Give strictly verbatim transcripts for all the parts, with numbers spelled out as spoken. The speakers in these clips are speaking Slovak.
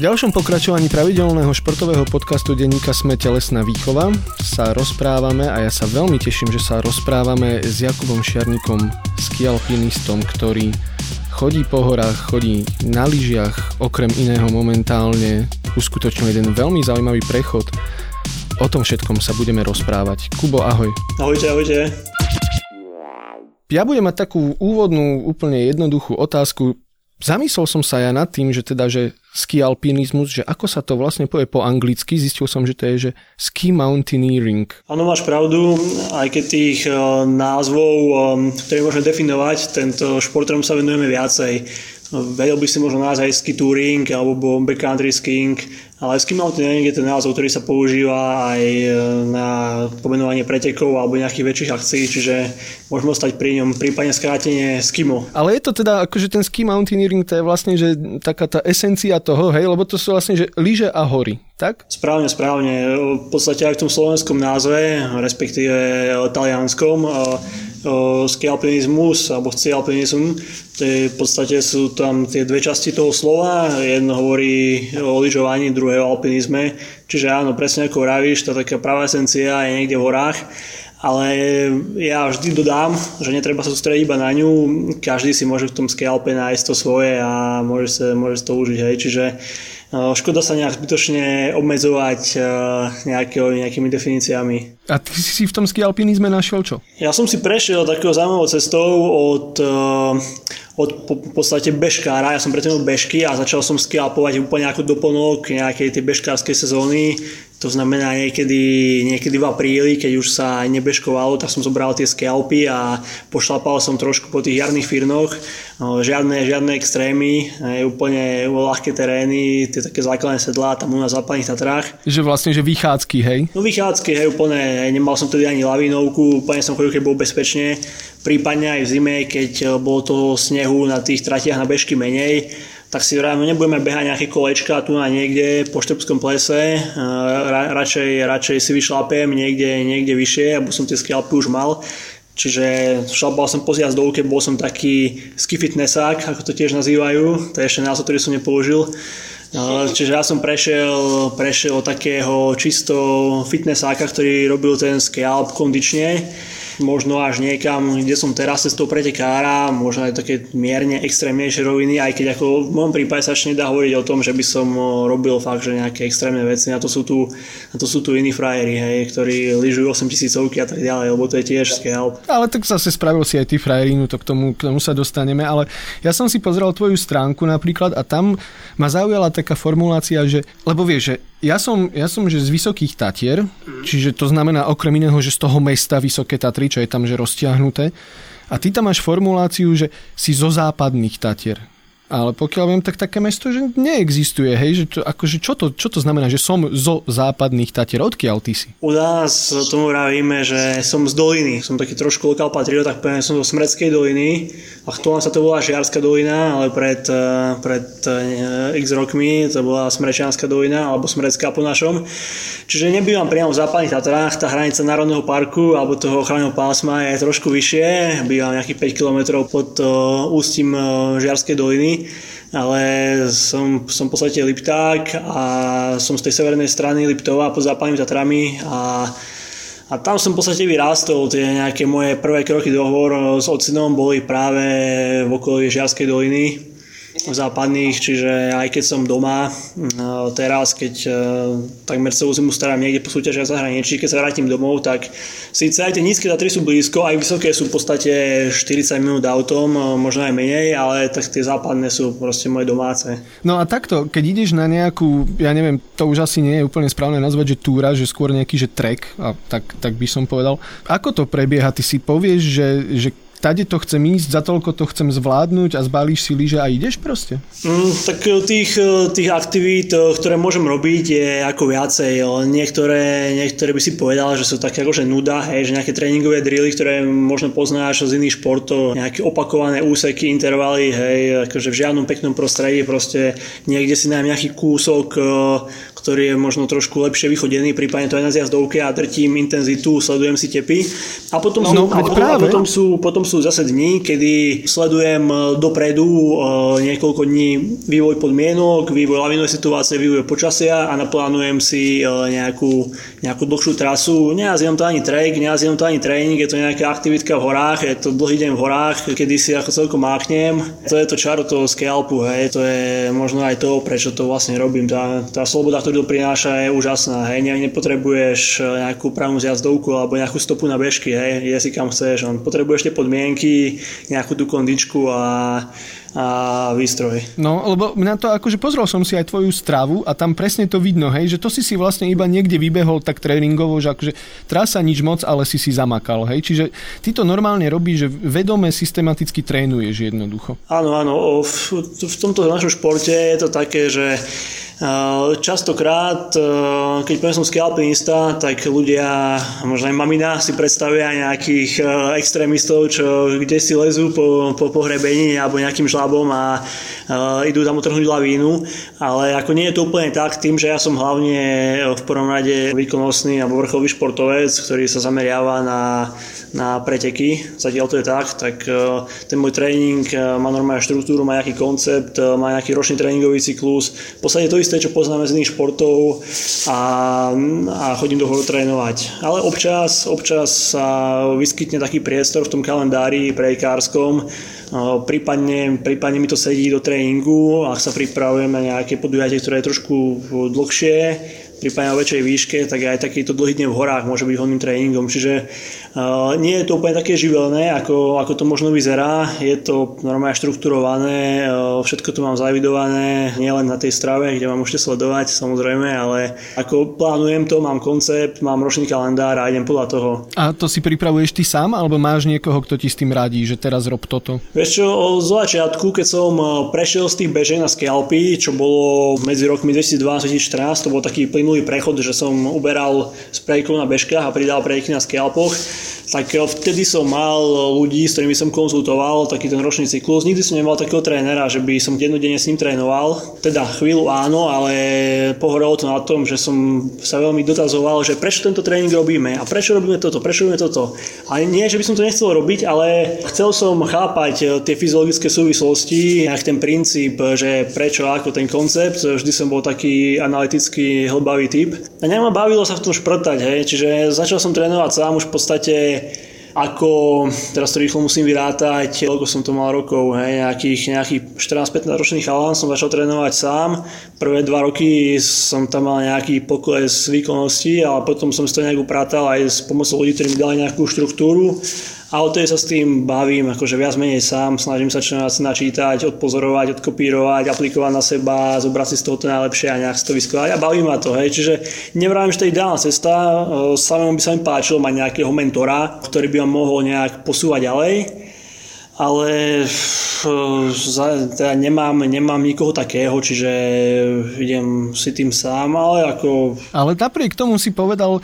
V ďalšom pokračovaní pravidelného športového podcastu denníka Sme telesná výchova sa rozprávame, a ja sa veľmi teším, že sa rozprávame s Jakubom Šiarikom, skialpinistom, ktorý chodí po horách, chodí na lyžiach, okrem iného momentálne uskutočnil jeden veľmi zaujímavý prechod. O tom všetkom sa budeme rozprávať. Kubo, ahoj. Ahojte, ahojte. Ja budem mať takú úvodnú, úplne jednoduchú otázku. Zamyslel som sa ja nad tým, že teda, že ski alpinizmus, že ako sa to vlastne povie po anglicky, zistil som, že to je, že ski mountaineering. Áno, máš pravdu, aj keď tých názvov, ktoré môžeme definovať, tento šport, ktorému sa venujeme viacej. Vedel by si možno nájsť aj ski touring alebo backcountry skiing, ale ski mountaineering je ten názov, ktorý sa používa aj na pomenovanie pretekov alebo nejakých väčších akcií, čiže môžeme ostať pri ňom, prípadne skrátenie skimo. Ale je to teda, akože ten ski mountaineering, to je vlastne, že taká tá esencia toho, hej, lebo to sú vlastne, že lyže a hory, tak? Správne, správne. V podstate aj v tom slovenskom názve, respektíve talianskom, ski alpinizmus alebo ski alpinizm, to je, v podstate sú tam tie dve časti toho slova, jedno hovorí o lyžovaní, druhé o alpinizme, čiže áno, presne ako hovoríš, tá taká pravá esencia je niekde v horách, ale ja vždy dodám, že netreba sa sústrediť iba na ňu, každý si môže v tom ski alpe nájsť to svoje a môže sa, môže to užiť, hej, čiže škoda sa nejak zbytočne obmedzovať nejakého, nejakými definíciami. A ty si v tom skialpinizme našiel čo? Ja som si prešiel takou zaujímavou cestou od, od po, v podstate bežkára. Ja som predtým bol bežky a začal som skialpovať úplne ako doplnok nejakej tej bežkárskej sezóny. To znamená niekedy, niekedy v apríli, keď už sa nebežkovalo, tak som zobral tie skialpy a pošlapal som trošku po tých jarných firnoch. Žiadne, žiadne extrémy, úplne ľahké terény, tie také základné sedlá tam u nás v Západných Tatrách. Že vlastne, že vychádzky, hej? No vychádzky, hej, úplne. Nemal som tedy ani lavinovku, úplne som chodil, keď bol bezpečne. Prípadne aj v zime, keď bolo toho snehu na tých tratiach na bežky menej, tak si vravím, nebudeme behať nejaké kolečka tu na niekde po Štrbskom plese, Ra, radšej, radšej si vyšlapiem niekde, niekde vyššie, lebo som tie skialpy už mal. Čiže šlapal som po zjazdovke, bol som taký ski fitnessák, ako to tiež nazývajú, to je ešte názov, ktorý som nepoužil. Čiže ja som prešiel, prešiel od takého čisto fitnessáka, ktorý robil ten skialp kondične, možno až niekam, kde som teraz cestou pretekára, možno aj také mierne extrémnejšie roviny, aj keď ako v môjom prípade sa ešte nedá hovoriť o tom, že by som robil fakt, že nejaké extrémne veci, na to sú tu, na to sú tu iní frajeri, hej, ktorí lyžujú osemtisícovky a tak ďalej, lebo to je tiež skialp. Ale tak zase spravil si aj ty frajerinu, to k tomu, k tomu sa dostaneme, ale ja som si pozrel tvoju stránku napríklad a tam ma zaujala taká formulácia, že, lebo vieš, že ja som, ja som že z Vysokých Tatier, čiže to znamená okrem iného, že z toho mesta Vysoké Tatry, čo je tam že roztiahnuté, a ty tam máš formuláciu, že si zo Západných Tatier. Ale pokiaľ viem, tak také mesto, že neexistuje, hej, že to, akože čo to, čo to znamená, že som zo Západných Tatier, odkiaľ ty si? U nás tomu vravíme, že som z doliny, som taký trošku lokál patriot, tak poviem, som zo Smredskej doliny, a aktuálne sa to volá Žiarská dolina, ale pred, pred x rokmi to bola Smrečianska dolina, alebo Smredská po našom, čiže nebývam priamo v Západných Tatrách, tá hranica Národného parku, alebo toho ochranného pásma je trošku vyššie, bývam nejakých päť kilometrov pod ústím Žiarskej doliny, ale som, som v podstate Lipták a som z tej severnej strany Liptova pod Západnými Tatrami a, a tam som v podstate vyrástol. Tie nejaké moje prvé kroky do hôr s ocinom boli práve v okolí Žiarskej doliny v Západných, čiže aj keď som doma teraz, keď takmer celú zimu starám niekde po súťažiach zahraničí, keď sa vrátim domov, tak síce aj tie nízke Tatry sú blízko, aj vysoké sú v podstate štyridsať minút autom, možno aj menej, ale tak tie západné sú proste moje domáce. No a takto, keď ideš na nejakú, ja neviem, to už asi nie je úplne správne nazvať, že túra, že skôr nejaký, že trek, a tak, tak by som povedal. Ako to prebieha? Ty si povieš, že, že tady to chcem ísť, za toľko to chcem zvládnuť a zbalíš si lyže a ideš proste? Mm, tak tých, tých aktivít, ktoré môžem robiť, je ako viacej. Niektoré, niektoré by si povedal, že sú také akože nuda, hej, že nejaké tréningové drily, ktoré možno poznáš z iných športov, nejaké opakované úseky, intervaly, hej, akože v žiadnom peknom prostredí, proste niekde si nájde nejaký kúsok, ktorý je možno trošku lepšie vychodený, prípadne to aj na zjazdovke a drtím intenzitu, sledujem si tepy. A potom no, sú, no, a potom, a potom sú, potom sú sú zase dni, kedy sledujem dopredu niekoľko dní vývoj podmienok, vývoj lavinovej situácie, vývoj počasia a naplánujem si nejakú, nejakú dlhšiu trasu. Nenazývam to ani trek, nenazývam to ani tréning, je to nejaká aktivitka v horách, je to dlhý deň v horách, kedy si ako celkom máknem. To je to čaro toho skalpu, hej, to je možno aj to, prečo to vlastne robím. Tá, tá sloboda, ktorú to prináša, je úžasná, hej, nepotrebuješ nejakú pravú zjazdovku alebo nejakú stopu na bežky, hej, je si kam chceš, on potrebuješ tie podmienky, nejakú tú kondičku a a výstroj. No, lebo na to, akože pozrel som si aj tvoju stravu a tam presne to vidno, hej, že to si si vlastne iba niekde vybehol tak tréningovo, že akože trasa nič moc, ale si si zamakal, hej, čiže ty to normálne robíš, že vedome systematicky trénuješ jednoducho. Áno, áno, v, v tomto našom športe je to také, že častokrát, keď poviem som skialpinista, tak ľudia, možno aj mamina, si predstavia nejakých extrémistov, čo kde si lezú po, po pohrebení alebo nejakým žlabom a idú tam utrhnúť lavínu, ale ako nie je to úplne tak, tým, že ja som hlavne v prvom rade výkonnostný alebo vrcholový športovec, ktorý sa zameriava na, na preteky, zatiaľ to je tak, tak ten môj tréning má normálnu štruktúru, má nejaký koncept, má nejaký ročný tréningový cyklus, v podstate to isté, čo poznáme z iných športov a, a chodím do horu trénovať. Ale občas, občas sa vyskytne taký priestor v tom kalendári prejekárskom, prípadne, prípadne mi to sedí do tréningu, ak sa pripravujem na nejaké podujatie, ktoré je trošku dlhšie, prípadne o väčšej výške, tak aj takýto dlhý deň v horách môže byť hodným tréningom. Čiže uh, nie je to úplne také živelné, ako, ako to možno vyzerá. Je to normálne štrukturované, uh, všetko to mám zavidované, nielen na tej strave, kde ma môžete sledovať, samozrejme, ale ako plánujem to, mám koncept, mám ročný kalendár a idem podľa toho. A to si pripravuješ ty sám, alebo máš niekoho, kto ti s tým radí, že teraz rob toto? Vieš čo, od začiatku, keď som prešiel z tých bežek na skalpy, čo bolo medzi rokmi dvetisícdvanásť a dvetisícštrnásť, to bol taký plynulý prechod, že som uberal z prejkov na bežkách a pridal prejky na skalpoch, tak vtedy som mal ľudí, s ktorými som konzultoval taký ten ročný cyklus. Nikdy som nemal takého trénera, že by som jednodenne s ním trénoval. Teda chvíľu áno, ale pohorelo to na tom, že som sa veľmi dotazoval, že prečo tento tréning robíme a prečo robíme toto, prečo robíme toto. A nie, že by som to nechcel robiť, ale chcel som chápať tie fyziologické súvislosti, nejak ten princíp, že prečo ako ten koncept. Vždy som bol taký analytický, hlbavý typ. A nejak ma bavilo sa v tom šprtať, hej. Čiže začal som trénovať sám už v podstate ako, teraz to rýchlo musím vyrátať, koľko som to mal rokov, hej, nejakých, nejakých štrnásť pätnásť ročných chalán som začal trénovať sám. Prvé dva roky som tam mal nejaký pokles výkonnosti, ale potom som si to nejak upratal aj s pomocou ľudí, ktorí mi dali nejakú štruktúru. A odtedy sa s tým bavím, akože viac menej sám, snažím sa čo načítať, odpozorovať, odkopírovať, aplikovať na seba, zobrať si z toho to najlepšie a nejak si to vyskladať a baví ma to, hej. Čiže nevravím, že to je ideálna cesta, samému by sa mi páčilo mať nejakého mentora, ktorý by ma mohol nejak posúvať ďalej, ale teda nemám, nemám nikoho takého, čiže idem si tým sám, ale ako... Ale napriek tomu si povedal,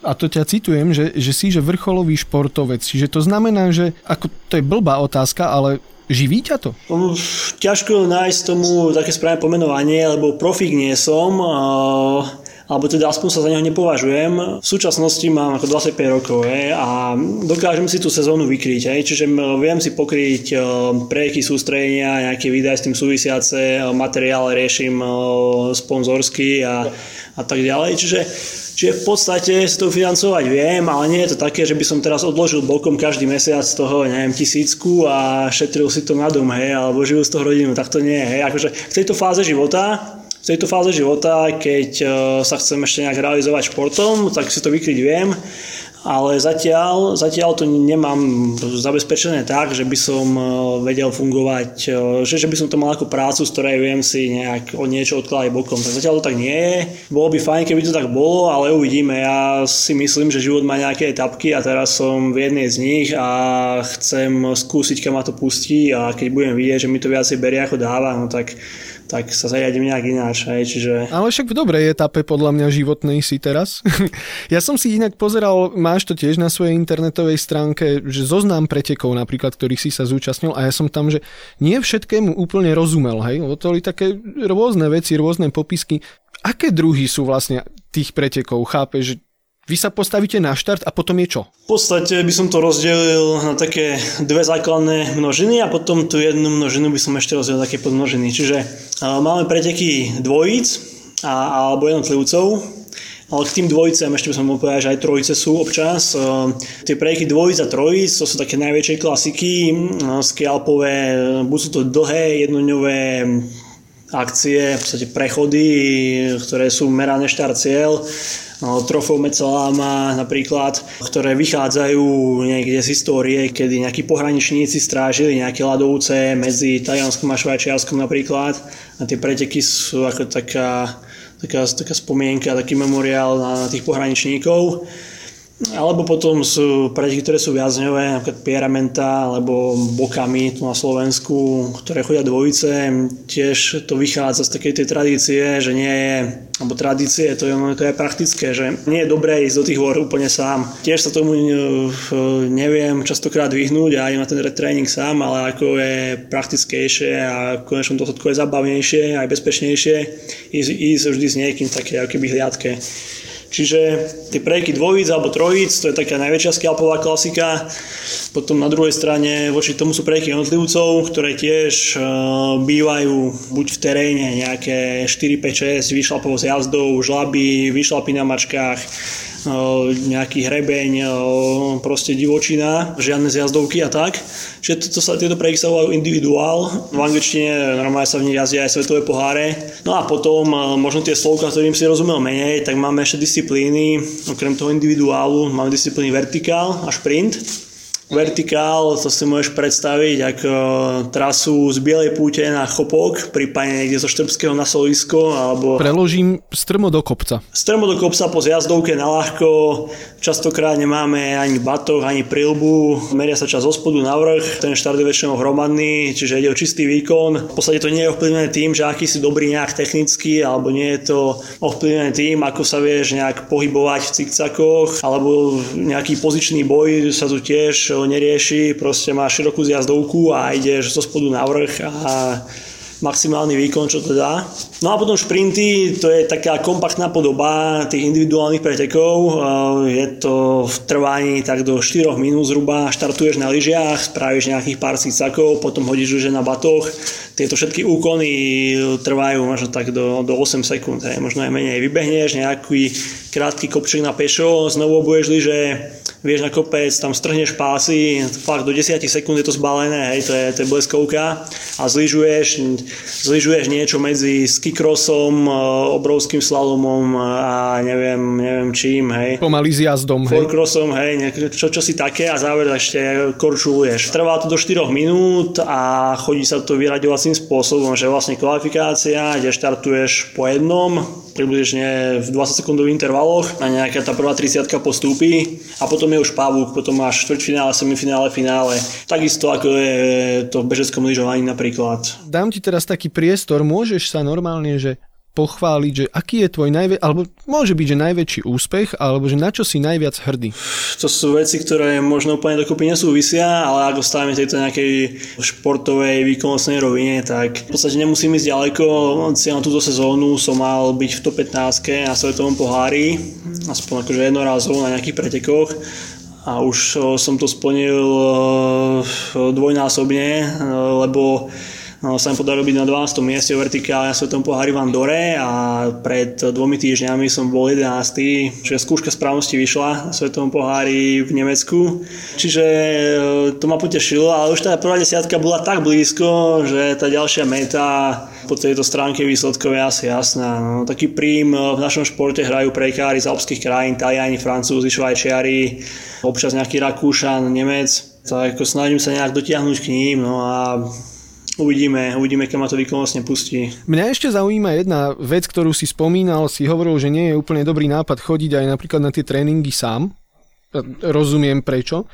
a to ťa citujem, že, že si že vrcholový športovec. Čiže to znamená, že ako to je blbá otázka, ale živí ťa to? Ťažko nájsť tomu také správne pomenovanie, lebo profík nie som, alebo teda aspoň sa za neho nepovažujem. V súčasnosti mám ako dvadsaťpäť rokov, hej, a dokážem si tú sezónu vykryť, hej, čiže viem si pokryť prejeky sústredenia, nejaké výdaje s tým súvisiace, materiál riešim sponzorsky a, a tak ďalej, čiže, čiže v podstate si to financovať viem, ale nie je to také, že by som teraz odložil bokom každý mesiac z toho, neviem, tisícku a šetril si to na dom, hej, alebo žil z toho rodinu, tak to nie, hej, akože v tejto fáze života V tejto fáze života, keď sa chcem ešte nejak realizovať športom, tak si to vykryť viem, ale zatiaľ, zatiaľ to nemám zabezpečené tak, že by som vedel fungovať, že, že by som to mal ako prácu, z ktorej viem si nejak o niečo odkladať bokom. Tak zatiaľ to tak nie je. Bolo by fajn, keby to tak bolo, ale uvidíme. Ja si myslím, že život má nejaké etapky a teraz som v jednej z nich a chcem skúsiť, kam ma to pustí, a keď budem vidieť, že mi to viacej berie ako dáva, no tak tak sa zariadím nejak ináč. Hej, čiže... Ale však v dobrej etape podľa mňa životnej si teraz. Ja som si inak pozeral, máš to tiež na svojej internetovej stránke, že zoznam pretekov napríklad, ktorých si sa zúčastnil, a ja som tam, že nie všetkému úplne rozumel, hej, lebo to boli také rôzne veci, rôzne popisky. Aké druhy sú vlastne tých pretekov? Chápeš, že Vy sa postavíte na štart a potom je čo? V podstate by som to rozdelil na také dve základné množiny a potom tú jednu množinu by som ešte rozdelil také podmnožiny. Čiže máme preteky dvojíc a, alebo jednotlivcov, ale k tým dvojicám ešte by som mohol povedať, že aj trojice sú občas. Tie preteky dvojic a trojic, to sú také najväčšie klasiky, skialpové, buď sú to dlhé, jednodňové akcie, v podstate prechody, ktoré sú merané štart cieľ, Trofej Mezzalama napríklad, ktoré vychádzajú niekde z histórie, kedy nejakí pohraničníci strážili nejaké ľadovce medzi Talianskom a Švajčiarskom napríklad, a tie preteky sú ako taká, taká, taká spomienka, taký memoriál na, na tých pohraničníkov. Alebo potom sú preteky, ktoré sú viacňové, napríklad Pierra Menta alebo Bokami tu na Slovensku, ktoré chodia dvojice. Tiež to vychádza z takej tej tradície, že nie je, alebo tradície, to je, to je praktické, že nie je dobré ísť do tých hôr úplne sám. Tiež sa tomu neviem častokrát vyhnúť a idem na ten tréning sám, ale ako je praktickejšie a v konečnom dôsledku je zabavnejšie aj bezpečnejšie ísť, ísť vždy s niekým v takej akoby hliadke. Čiže tie preteky dvojíc alebo trojíc, to je taká najväčšia skialpová klasika. Potom na druhej strane voči tomu sú preteky jednotlivcov, ktoré tiež bývajú buď v teréne nejaké štyri päť šesť vyšlapov s jazdou, žlaby, vyšlapy na mačkách, nejaký hrebeň, proste divočina, žiadne zjazdovky a tak. Čiže to, to sa, tieto preteky sa volajú individuál. V angličtine normálne sa v nej jazdia aj svetové poháre. No a potom možno tie slovka, ktorým si rozumel menej, tak máme ešte disciplíny. Okrem toho individuálu máme disciplíny vertikál a šprint. Vertikál, to si môžeš predstaviť ako trasu z Bielej púte na Chopok, prípadne niekde zo Štrbského na Solisko, alebo... Preložím strmo do kopca. Strmo do kopca po zjazdovke na ľahko, častokrát nemáme ani batoh, ani prilbu, meria sa čas zo spodu na vrch, ten štart je väčšinou hromadný, čiže ide o čistý výkon. V podstate to nie je ovplyvnené tým, že aký si dobrý nejak technicky, alebo nie je to ovplyvnené tým, ako sa vieš nejak pohybovať v cikcakoch, alebo nejaký pozičný boj sa tu tiež nerieši, proste máš širokú zjazdovku a ideš zo spodu na vrch a maximálny výkon, čo to dá. No a potom šprinty, to je taká kompaktná podoba tých individuálnych pretekov. Je to v trvaní tak do štyroch minút zhruba. Štartuješ na lyžiach, spravíš nejakých pár cikcakov, potom hodíš lyže na batoh. Tieto všetky úkony trvajú možno tak do, do osem sekúnd, hej, možno aj menej. Vybehneš nejaký krátky kopček na pešo, znovu obuješ lyže, vieš na kopec, tam strhneš pásy, fakt do desať sekúnd je to zbalené, hej, to je, to je bleskovka a zlyžuješ, zlyžuješ niečo medzi skikrosom, obrovským slalomom a neviem, neviem čím, hej. Pomaly s jazdom, hej. Forkrosom, hej, čo, čo si také a záver ešte korčuluješ. Trvá to do štyroch minút a chodí sa to vyraďovacím spôsobom, že vlastne kvalifikácia, kde štartuješ po jednom, približne v dvadsaťsekundových intervaloch a nejaká tá prvá tridsiatka postúpi a potom je už pavúk, potom máš štvrťfinále, semifinále, finále. Takisto ako je to v bežeckom lyžovaní napríklad. Dám ti teraz taký priestor, môžeš sa normálne, že pochváliť, že aký je tvoj najväčší, alebo môže byť, že najväčší úspech, alebo že na čo si najviac hrdý? To sú veci, ktoré možno úplne dokopy nesúvisia, ale ako stávame tejto nejakej športovej výkonnostnej rovine, tak v podstate nemusím ísť ďaleko. Cieľom túto sezónu som mal byť v top pätnástke na svetovom pohári, aspoň akože jednorazovo na nejakých pretekoch. A už som to splnil dvojnásobne, lebo No, sa mi podarilo byť na dvanástom mieste vertikále na svetom pohári Van Dore a pred dvomi týždňami som bol jedenásty, čiže skúška správnosti vyšla na svetom pohári v Nemecku. Čiže to ma potešilo, ale už tá prvá desiatka bola tak blízko, že tá ďalšia meta po tejto stránke výsledkov je asi jasná. No, taký prím v našom športe hrajú prekári z alpských krajín, Taliani, Francúzi, Švajčiari, občas nejaký Rakúšan, Nemec. Tak ako snažím sa nejak dotiahnuť k ním, no a Uvidíme, uvidíme, kam ma to výkonnostne pustí. Mňa ešte zaujíma jedna vec, ktorú si spomínal, si hovoril, že nie je úplne dobrý nápad chodiť aj napríklad na tie tréningy sám. Rozumiem prečo.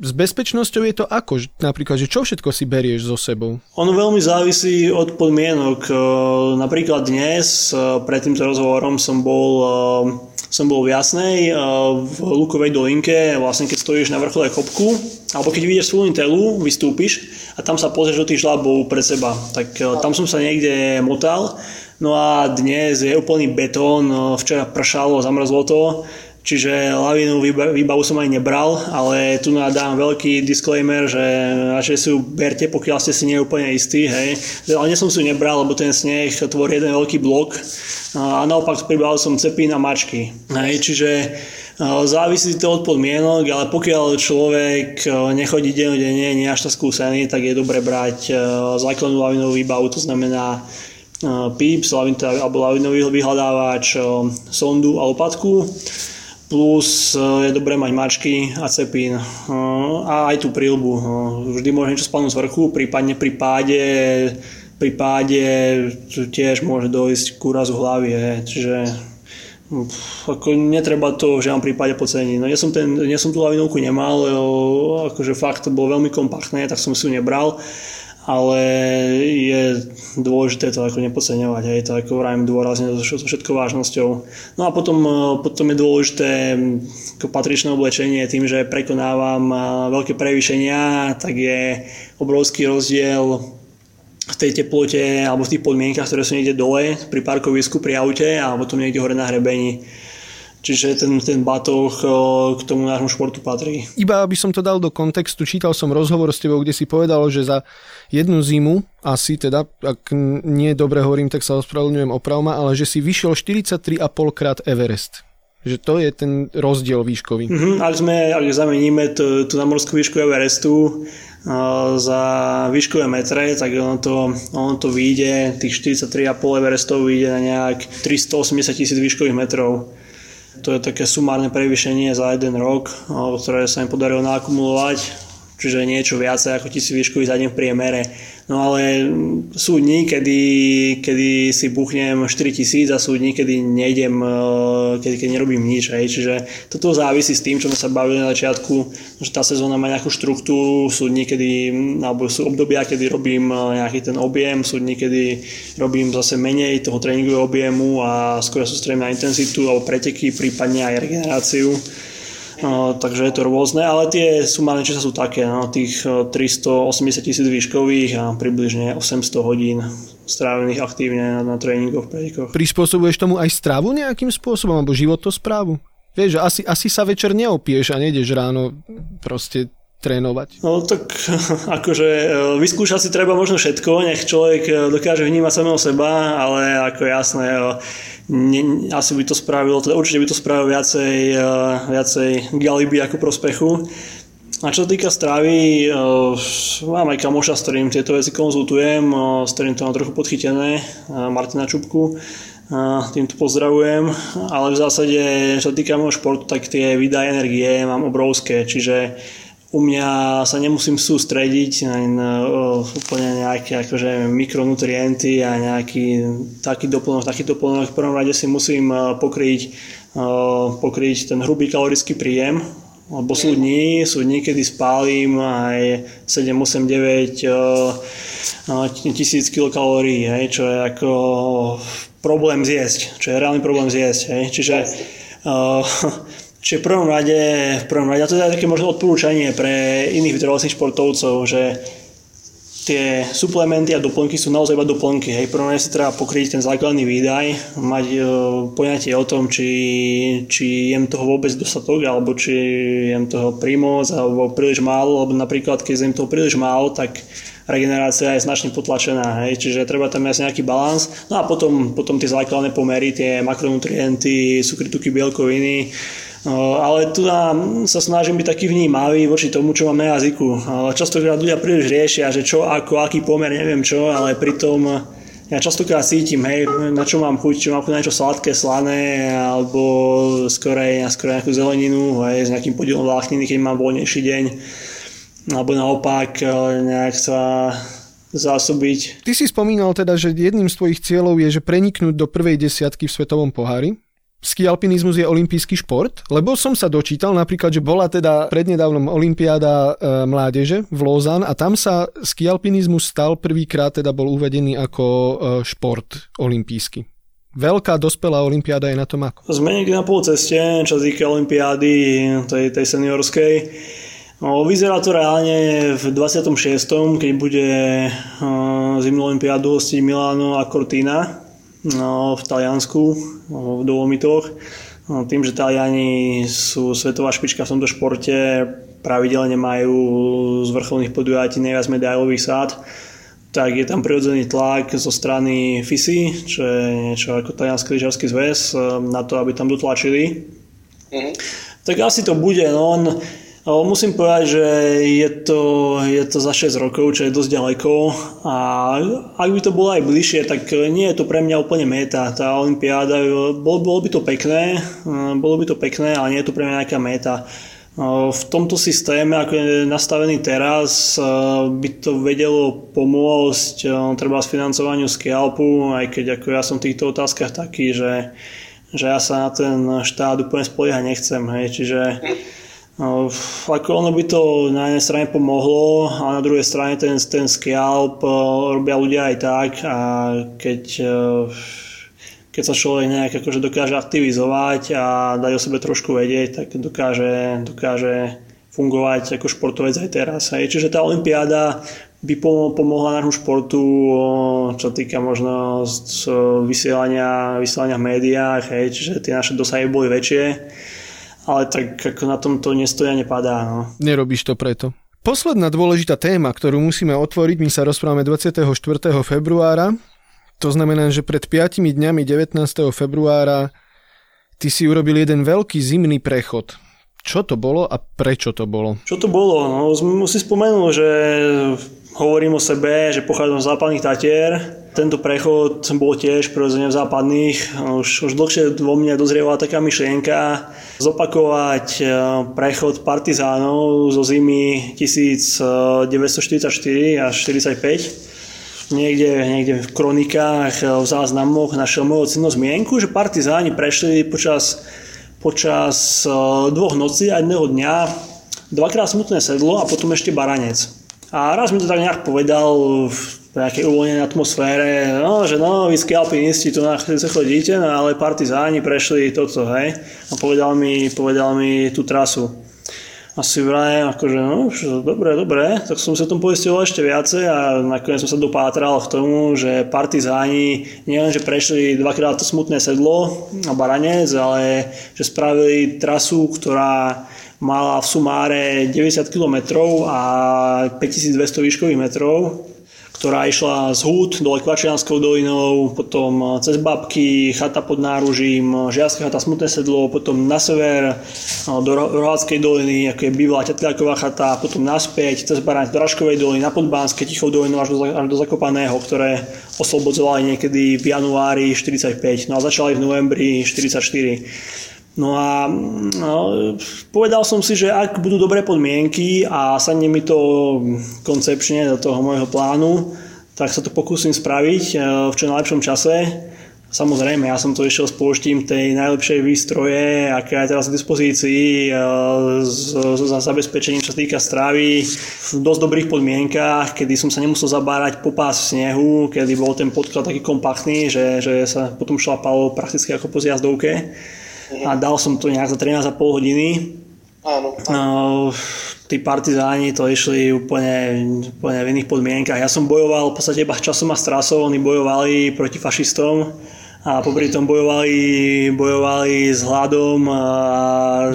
S bezpečnosťou je to ako? Napríklad, že čo všetko si berieš so sebou? Ono veľmi závisí od podmienok. Napríklad dnes, pred týmto rozhovorom som bol, som bol v Jasnej, v Lukovej dolinke, vlastne keď stojíš na vrchole Chopku, alebo keď vidíš svoju telu, vystúpiš a tam sa pozrieš do tých žľabov pred seba. Tak tam som sa niekde motal. No a dnes je úplný betón, včera pršalo, zamrzlo to. Čiže lavínu výbavu som aj nebral, ale tu dám veľký disclaimer, že radšej si ju berte, pokiaľ ste si neúplne istí, hej. Ale nie som si ju nebral, lebo ten sneh tvorí jeden veľký blok a naopak pribral som cepín a mačky, hej. Čiže závisí to od podmienok, ale pokiaľ človek nechodí dennodenne, nie až tak skúsený, tak je dobre brať základnú lavínovú výbavu, to znamená píps, alebo lavinový vyhľadávač, sondu a lopatku. Plus je dobré mať mačky a cepín a aj tú príľbu. Vždy môže niečo spadnúť z vrchu, prípadne pri páde, pri páde tiež môže dojsť k úrazu hlavy. Čiže ako, netreba to v žiadnom prípade podceniť. No, ja, som ten, ja som tú lavinovku nemal, akože fakt to bolo veľmi kompaktné, tak som si ju nebral. Ale je dôležité to ako nepodceňovať, hej, to ako vrajím dôrazne so všetkou vážnosťou. No a potom, potom je dôležité ako patričné oblečenie tým, že prekonávam veľké prevýšenia, tak je obrovský rozdiel v tej teplote alebo v tých podmienkach, ktoré sú niekde dole, pri parkovisku, pri aute a potom niekde hore na hrebení. Čiže ten, ten batoh k tomu nášmu športu patrí. Iba aby som to dal do kontextu, čítal som rozhovor s tebou, kde si povedal, že za jednu zimu, asi teda, ak nie dobre hovorím, tak sa ospravedlňujem, oprav ma, ale že si vyšiel štyridsaťtri celá päť krát Everest. Že to je ten rozdiel výškový. Mm-hmm, ak, sme, ak zameníme tú, tú námorskú výšku Everestu uh, za výškové metre, tak ono to, ono to vyjde, tých štyridsaťtri celá päť Everestov vyjde na nejak tristoosemdesiat tisíc výškových metrov. To je také sumárne prevýšenie za jeden rok, ktoré sa mi podarilo naakumulovať, čiže niečo viacej ako tisíc výškových za deň v priemere. No ale sú dní, kedy, kedy si buchnem štyritisíc a sú dní, kedy nejdem, kedy, kedy nerobím nič. Hej. Čiže toto závisí s tým, čo sme sa bavili na začiatku, že tá sezóna má nejakú štruktúru, sú dní, kedy, alebo sú obdobia, kedy robím nejaký ten objem, sú dní, kedy robím zase menej toho tréningového objemu a skôr sústredím na intenzitu alebo preteky, prípadne aj regeneráciu. No, takže je to rôzne, ale tie sumárne čísla sú také, no, tých tristoosemdesiat tisíc výškových a približne osemsto hodín strávených aktívne na tréningoch, predikoch. Prispôsobuješ tomu aj stravu nejakým spôsobom, alebo životosprávu? Vieš, asi, asi sa večer neopieš a nejdeš ráno proste trénovať. No tak akože vyskúšať si treba možno všetko, nech človek dokáže vnímať samého seba, ale ako jasné, ne, asi by to spravilo, teda určite by to spravilo viacej, viacej galiby ako prospechu. A čo sa týka stravy, mám aj kamoša, s ktorým tieto veci konzultujem, s ktorým to mám trochu podchytené, Martina Čupku. Týmto pozdravujem, ale v zásade, čo sa týka môjho športu, tak tie výdaje energie mám obrovské, čiže u mňa sa nemusím sústrediť na, na uh, úplne nejaké akože, mikronutrienty a nejaký taký doplnok, taký doplnok. V prvom rade si musím uh, pokryť, uh, pokryť ten hrubý kalorický príjem, lebo sú dní, sú dní, kedy spálim aj sedem, osem, deväť uh, tisíc kilokalórií, hej, čo je ako problém zjesť, čo je reálny problém zjesť. Hej. Čiže uh, Čiže v prvom rade, v prvom rade, a to je také možno odporúčanie pre iných vytrvalostných športovcov, že tie suplementy a doplnky sú naozaj iba doplnky. Hej. V prvom rade si treba pokryť ten základný výdaj, mať uh, poňatie o tom, či, či jem toho vôbec dostatok, alebo či jem toho prímoc, alebo príliš málo, alebo napríklad, keď jem toho príliš málo, tak regenerácia je značne potlačená, hej. Čiže treba tam mať nejaký balans. No a potom, potom tie základné pomery, tie makronutrienty, cukry, tuky, bielkoviny. Ale tu sa snažím byť taký vnímavý voči tomu, čo mám na jazyku. Častokrát ľudia príliš riešia, že čo, ako, aký pomer, neviem čo, ale pritom ja častokrát cítim, hej, na čo mám chuť, či mám chuť na niečo sladké, slané, alebo skorej, skorej nejakú zeleninu, hej, s nejakým podielom vlákniny, keď mám voľnejší deň, alebo naopak nejak sa zásobiť. Ty si spomínal teda, že jedným z tvojich cieľov je, že preniknúť do prvej desiatky v svetovom pohári. Ski alpinizmus je olympijský šport, lebo som sa dočítal napríklad, že bola teda prednedávnom olympiáda mládeže v Lausanne a tam sa ski alpinizmus stal prvýkrát, teda bol uvedený ako šport olympijský. Veľká dospelá olympiáda je na tom ako? Sme niekde na polceste, čo týka olympiády tej, tej seniorskej. No, vyzerá to reálne v dvadsiatom šiestom keď bude zimnú olympiádu hostiť Milano a Cortina. No, v Taliansku, v Dolomitoch. No, tým, že Taliani sú svetová špička v tomto športe, pravidelne majú z vrcholných podujatí najviac medailových sád, tak je tam prirodzený tlak zo strany FISI, čo je niečo ako Taliansky lyžiarsky zväz, na to, aby tam dotlačili. Mm-hmm. Tak asi to bude, no on, musím povedať, že je to, je to za šesť rokov, čo je dosť ďaleko, a ak by to bolo aj bližšie, tak nie je to pre mňa úplne meta. Tá olympiáda, bolo, bolo by to pekné, bolo by to pekné, ale nie je to pre mňa nejaká meta. V tomto systéme, ako je nastavený teraz, by to vedelo pomôcť treba s financovaniu Skialpu, aj keď ako ja som v týchto otázkach taký, že, že ja sa na ten štát úplne spoliehať nechcem. Hej. Čiže ako ono by to na jednej strane pomohlo, a na druhej strane ten, ten Skialp robia ľudia aj tak, a keď, keď sa človek nejak akože dokáže aktivizovať a dať o sebe trošku vedieť, tak dokáže, dokáže fungovať ako športovec aj teraz. Hej. Čiže tá olympiáda by pomohla nášmu športu, čo týka možno vysielania, vysielania v médiách, hej. Čiže tie naše dosahy boli väčšie, ale tak ako na tom to nestoja, nepadá. No. Nerobíš to preto. Posledná dôležitá téma, ktorú musíme otvoriť, my sa rozprávame dvadsiateho štvrtého februára, to znamená, že pred piatimi dňami devätnásteho februára ty si urobil jeden veľký zimný prechod. Čo to bolo a prečo to bolo? Čo to bolo? No, musím spomenúť, že hovorím o sebe, že pochádzam z Západných Tatier. Tento prechod bol tiež prirodzene v západných. Už, už dlhšie vo mne dozrievala taká myšlienka zopakovať prechod partizánov zo zimy devätnásťstoštyridsaťštyri až štyridsaťpäť. Niekde, niekde v kronikách, v záznamoch našiel moju cennú zmienku, že partizáni prešli počas, počas dvoch nocí a jedného dňa dvakrát Smutné sedlo a potom ešte Baranec. A raz mi to tak nejak povedal v nejakej uvoľnenej atmosfére, no, že no, vy skialpinisti tu na chvíľce chodíte, no, ale partizáni prešli toto, hej. A povedal mi, povedal mi tú trasu. A si vrajem, akože no, dobre, dobre, tak som sa tom poistil ešte viacej a nakoniec som sa dopátral k tomu, že partizáni nielenže prešli dvakrát to Smutné sedlo a Baranec, ale že spravili trasu, ktorá mala v sumáre deväťdesiat kilometrov a päťtisícdvesto výškových metrov, ktorá išla z Húd dole Kvačianskou dolinou, potom cez Babky, chata pod Náružím, Žiarská chata, Smutné sedlo, potom na sever do Roháčskej doliny, ako je bývalá Ťatliaková chata, potom naspäť cez Baranec do Raškovej doliny, na Podbanske, Tichou dolinu až do, až do Zakopaného, ktoré oslobodzovali niekedy v januári štyridsaťpäť, no a začali v novembri štyridsaťštyri. No a no, povedal som si, že ak budú dobré podmienky a sadne mi to koncepčne do toho môjho plánu, tak sa to pokúsim spraviť v čo najlepšom čase. Samozrejme, ja som to išiel s použitím tej najlepšej výstroje, aká je teraz v dispozícii, za zabezpečením, čo sa týka stravy, v dosť dobrých podmienkach, kedy som sa nemusel zabárať po pás v snehu, kedy bol ten podklad taký kompaktný, že, že sa potom šlapalo prakticky ako po zjazdovke. A dal som to nejak za trinásť a pol hodiny. Áno. áno. Tí partizáni to išli úplne, úplne v iných podmienkach. Ja som bojoval v podstate iba časom a strasou, oni bojovali proti fašistom a popri tom bojovali, bojovali s hladom. A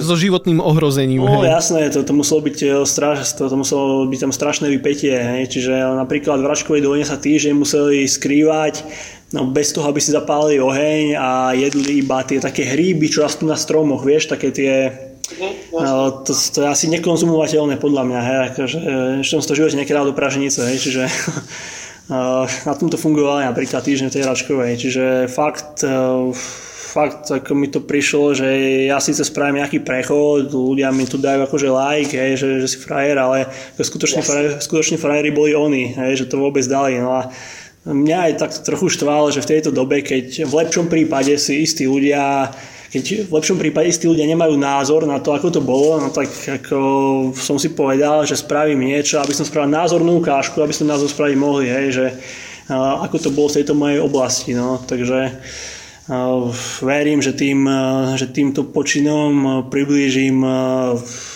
so životným ohrozením. No hej. Jasné, to, to, muselo byť straš, to, to muselo byť tam strašné vypätie. Hej. Čiže napríklad v Raškovej doline sa týždeň museli skrývať, no bez toho, aby si zapálili oheň a jedli iba tie také hríby, čo rastú na stromoch, vieš, také tie... No, to, to je asi nekonzumovateľné podľa mňa, hej, akože ešte som si to živote nekrát do praženice, hej, čiže na tom to fungovalo napríklad týždeň v tej Račkovej, čiže fakt, fakt ako mi to prišlo, že ja síce spravím nejaký prechod, ľudia mi tu dajú akože like, hej, že, že si frajer, ale skutočne, yes. Skutočne frajeri boli oni, hej, že to vôbec dali, no a mňa aj tak trochu štval, že v tejto dobe, keď v lepšom prípade si istí ľudia, keď v lepšom prípade istí ľudia nemajú názor na to, ako to bolo, no tak ako som si povedal, že spravím niečo, aby som spravil názornú ukážku, aby som názor spraviť mohli, hej, že ako to bolo v tejto mojej oblasti, no, takže verím, že, tým, že týmto počinom priblížim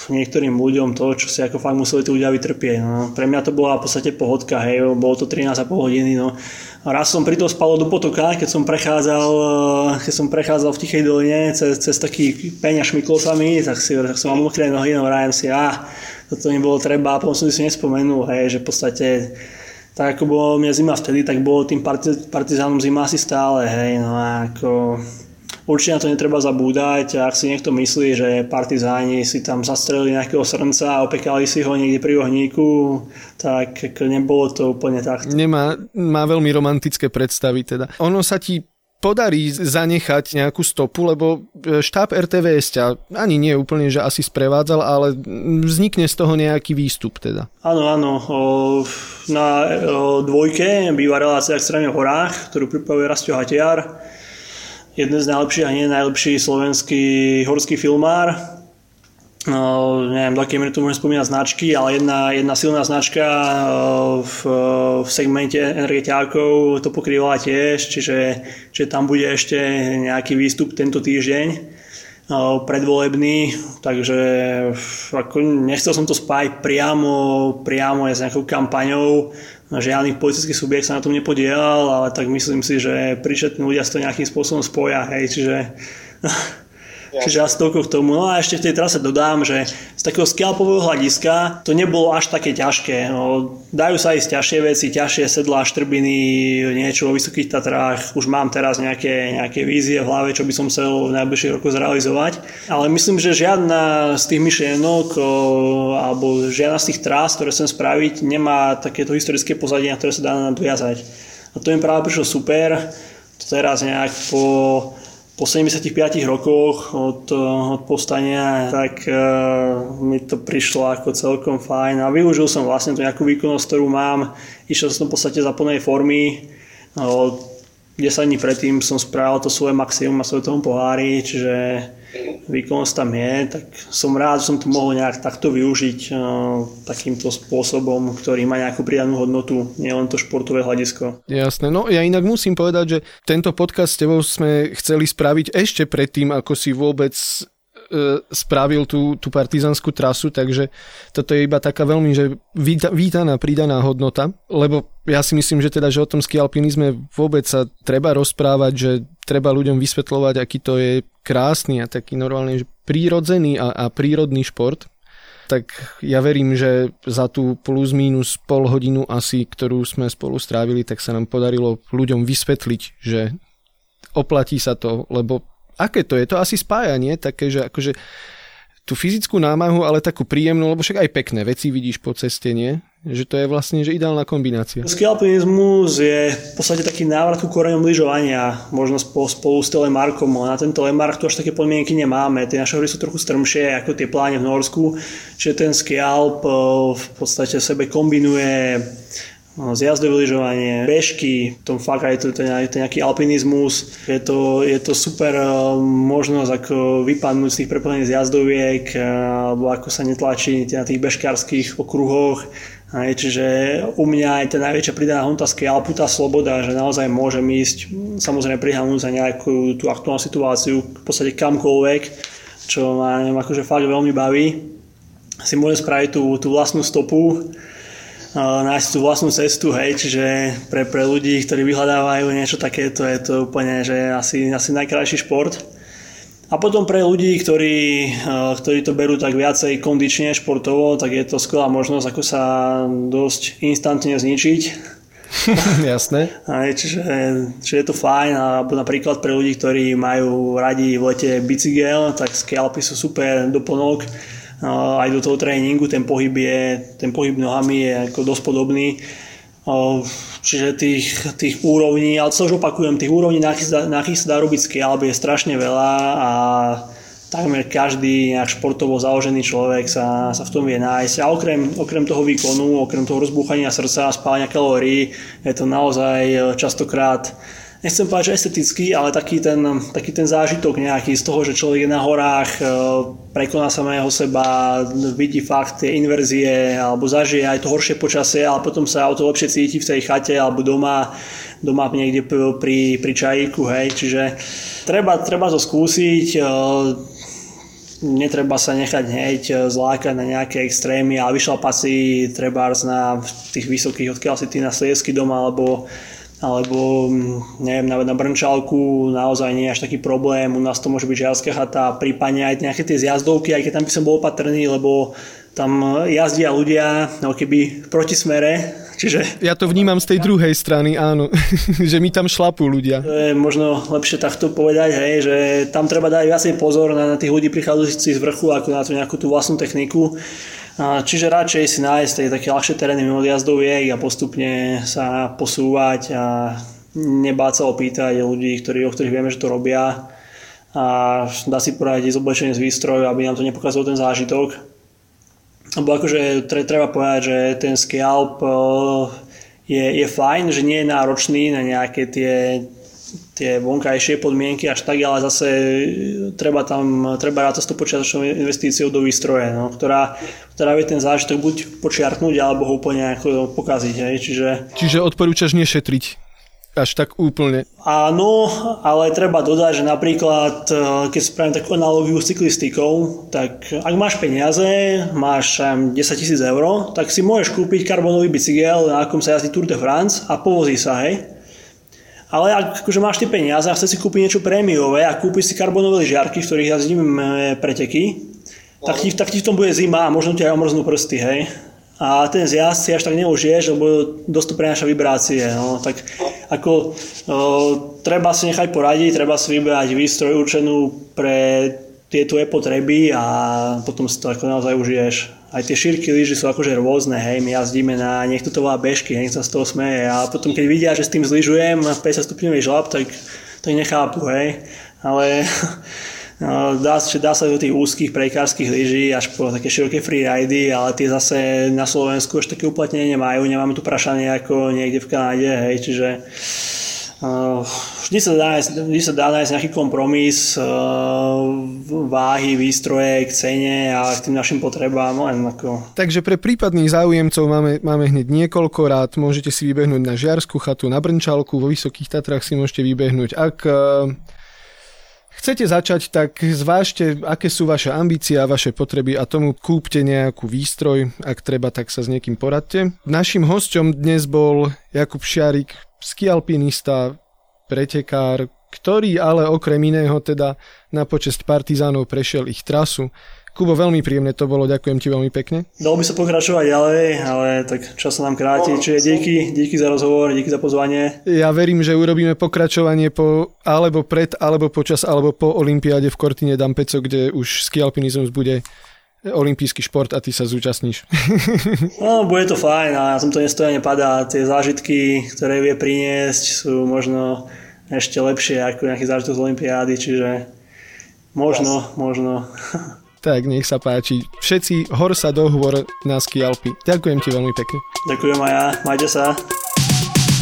niektorým ľuďom to, čo si ako fakt museli tí ľudia vytrpieť. No. Pre mňa to bola v podstate pohodka, hej, bolo to trinásť a pol hodiny, no. Raz som pritom spalo do potoka, keď som prechádzal, keď som prechádzal v Tichej doline cez, cez taký peň a šmiklosami, tak, si, tak som mal mokré nohy, no vrajem si, ah, toto mi bolo treba, a potom som si nespomenul, hej, že v podstate tak ako bolo mňa zima vtedy, tak bolo tým partizánom zima asi stále, hej, no a ako určite na to netreba zabúdať, ak si niekto myslí, že partizáni si tam zastrelili nejakého srnca a opekali si ho niekde pri ohníku, tak nebolo to úplne tak. Nemá, má veľmi romantické predstavy teda. Ono sa ti podarí zanechať nejakú stopu, lebo štáb er té vé es ťa ani nie úplne, že asi sprevádzal, ale vznikne z toho nejaký výstup teda. Áno, áno. Na dvojke býva relácia Extrémne v horách, ktorú pripravuje Rasto Hatiar. Jeden z najlepších a nie najlepší slovenský horský filmár. No, neviem, do akej miery tu môžem spomínať značky, ale jedna, jedna silná značka v, v segmente energetiákov to pokrývala tiež, čiže, čiže tam bude ešte nejaký výstup tento týždeň predvolebný, takže ako nechcel som to spájať priamo, priamo s nejakou kampaňou, žiadny politický subjekt sa na tom nepodielal, ale tak myslím si, že príčetní ľudia to nejakým spôsobom spoja, hej, čiže... Čiže asi toľko k tomu. No a ešte v tej trase dodám, že z takého skalpového hľadiska to nebolo až také ťažké. No, dajú sa ísť ťažšie veci, ťažšie sedlá, štrbiny, niečo o Vysokých Tatrách. Už mám teraz nejaké, nejaké vízie v hlave, čo by som chcel v najbližších rokoch zrealizovať. Ale myslím, že žiadna z tých myšlienok alebo žiadna z tých trás, ktoré chcem spraviť, nemá takéto historické pozadie, na ktoré sa dá nadviazať. A to im práve prišlo super. To teraz nejak po... po sedemdesiatich piatich rokoch od, od povstania, tak e, mi to prišlo ako celkom fajn a využil som vlastne tú nejakú výkonnosť, ktorú mám. Išiel som v podstate za plnej formy. O, desať dní predtým som spravil to svoje maximum a svoje tomu pohári, čiže výkonnosť tam je. Tak som rád, že som to mohol nejak takto využiť o, takýmto spôsobom, ktorý má nejakú pridanú hodnotu, nielen to športové hľadisko. Jasné, no ja inak musím povedať, že tento podcast s tebou sme chceli spraviť ešte predtým, ako si vôbec e, spravil tú, tú partizanskú trasu, takže toto je iba taká veľmi že víta, vítaná pridaná hodnota, lebo ja si myslím, že teda, že o tom ski alpinizme vôbec sa treba rozprávať, že treba ľuďom vysvetľovať, aký to je krásny a taký normálne že prírodzený a, a prírodný šport. Tak ja verím, že za tú plus mínus pol hodinu asi, ktorú sme spolu strávili, tak sa nám podarilo ľuďom vysvetliť, že oplatí sa to, lebo aké to je? To asi spájanie, také, že akože tú fyzickú námahu, ale takú príjemnú, lebo však aj pekné veci vidíš po ceste, nie? Že to je vlastne že ideálna kombinácia. Ski alpinizmus je v podstate taký návrat ku koreňom lyžovania, možno spolu s telemarkom. Na ten telemark tu až také podmienky nemáme. Tie naše hory sú trochu strmšie ako tie pláne v Norsku, čiže ten ski alp v podstate v sebe kombinuje zjazdové lyžovanie, bežky, v tom fakt aj to, to, to nejaký alpinizmus. Je to, je to super možnosť ako vypadnúť z tých preplnených zjazdoviek alebo ako sa netlačiť na tých bežkárskych okruhoch. Aj, čiže u mňa je tá najväčšia pridaná hodnota ski alpu tá sloboda, že naozaj môžem ísť, samozrejme prihánuť za nejakú tú aktuálnu situáciu v podstate kamkoľvek, čo ma neviem, akože fakt veľmi baví. Si môžem spraviť tú, tú vlastnú stopu, nájsť tú vlastnú cestu, hej, čiže pre, pre ľudí, ktorí vyhľadávajú niečo takéto, je to úplne, že asi, asi najkrajší šport. A potom pre ľudí, ktorí, ktorí to berú tak viacej kondične, športovo, tak je to skvelá možnosť, ako sa dosť instantne zničiť. Jasné. Čiže, čiže je to fajn, alebo napríklad pre ľudí, ktorí majú radi v lete bicykel, tak ski alpy sú super doplnok. Aj do toho tréningu ten pohyb, je, ten pohyb nohami je ako dosť podobný. Čiže tých, tých úrovní, ale to už opakujem, tých úrovní, na akých sa dá robiť ski alp, je strašne veľa a takmer každý nejak športovo založený človek sa, sa v tom vie nájsť. A okrem, okrem toho výkonu, okrem toho rozbúchania srdca, spálenia kalórií, je to naozaj častokrát, nechcem povedať, že estetický, ale taký ten, taký ten zážitok nejaký z toho, že človek je na horách, prekoná samého seba, vidí fakt tie inverzie, alebo zažije aj to horšie počasie, ale potom sa o to lepšie cíti v tej chate alebo doma, doma niekde pri, pri čajíku, hej. Čiže treba, treba to skúsiť, netreba sa nechať hneď zlákať na nejaké extrémy, ale vyšľapať si trebárs na tých vysokých, odkiaľ si ty na Sliezsky dom, alebo alebo neviem, na Brnčalku naozaj nie je až taký problém. U nás to môže byť Žiarská chata, prípadne aj nejaké tie zjazdovky, aj keď tam by som bol opatrný, lebo tam jazdia ľudia no keby proti smere. Čiže... Ja to vnímam z tej druhej strany, áno, že mi tam šlapú ľudia. Je možno lepšie takto povedať, hej, že tam treba dať viacej pozor na, na tých ľudí prichádzajúcich z vrchu, ako na tú nejakú tú vlastnú techniku. Čiže radšej si nájsť tie také ľahšie terény mimo jazdoviek a postupne sa posúvať a nebáť sa opýtať ľudí, ktorí, o ktorých vieme, že to robia, a dá si poradiť s oblečením, z výstrojov, aby nám to nepokazilo ten zážitok. Lebo akože tre, treba povedať, že ten scalp je, je fajn, že nie je náročný na nejaké tie, tie vonkajšie podmienky až tak, ale zase treba tam treba rátať s tou počiatočnou investíciou do výstroje, no, ktorá, ktorá vie ten zážitok buď počiarknúť, alebo ho úplne pokaziť. Hej. Čiže... Čiže odporúčaš nešetriť až tak úplne? Áno, ale treba dodať, že napríklad keď spravím takú analogiu s cyklistikou, tak ak máš peniaze, máš desaťtisíc eur, tak si môžeš kúpiť karbonový bicykel, na akom sa jazdí Tour de France, a povozí sa, hej. Ale ak akože máš tie peniaze a chceš si kúpiť niečo prémiové a kúpiš si karbonové lyžiarky, v ktorých jazdím preteky, no. tak, ti, tak ti v tom bude zima a možno ti aj omrznú prsty, hej. A ten zjazd si až tak neužiješ, lebo dosť to prenáša vibrácie. No. Tak ako o, treba si nechať poradiť, treba si vybrať výstroj určenú pre tieto potreby a potom si to ako naozaj užiješ. Aj tie šírky lyží sú akože rôzne, hej, my jazdíme na, niekto to volá bežky, niekto sa z toho smeje, a potom keď vidia, že s tým zlyžujem päťdesiat stupňový žlab, tak to nechápu, hej, ale no, dá, dá sa do tých úzkých prejkárskych lyží až po také široké freeridy, ale tie zase na Slovensku ešte také uplatnenie nemajú, nemáme tu prašanie ako niekde v Kanáde, hej, čiže Uh, vždy, sa dá, vždy sa dá nájsť nejaký kompromis uh, váhy, výstroje, k cene a k tým našim potrebám. Len ako... Takže pre prípadných záujemcov máme, máme hneď niekoľko rád. Môžete si vybehnúť na Žiarsku chatu, na Brnčalku, vo Vysokých Tatrách si môžete vybehnúť. Ak uh, chcete začať, tak zvážte, aké sú vaše ambície a vaše potreby, a tomu kúpte nejakú výstroj. Ak treba, tak sa s niekým poradte. Naším hosťom dnes bol Jakub Šiarik, skialpinista, pretekár, ktorý ale okrem iného teda na počesť partizánov prešiel ich trasu. Kubo, veľmi príjemné to bolo, ďakujem ti veľmi pekne. Dalo by sa pokračovať ďalej, ale tak čas sa nám kráti, čiže díky, díky za rozhovor, díky za pozvanie. Ja verím, že urobíme pokračovanie po, alebo pred, alebo počas, alebo po olympiáde v Cortine d'Ampezzo, kde už skialpinizmus bude olympijský šport a ty sa zúčastníš. No, bude to fajn a na tomto nestojane padá. Tie zážitky, ktoré vie priniesť, sú možno ešte lepšie ako nejaký zážitok z olympiády, čiže možno, yes. možno. Tak, nech sa páči. Všetci hor sa do hôr na skialpy. Ďakujem ti veľmi pekne. Ďakujem aj ja. Majte sa.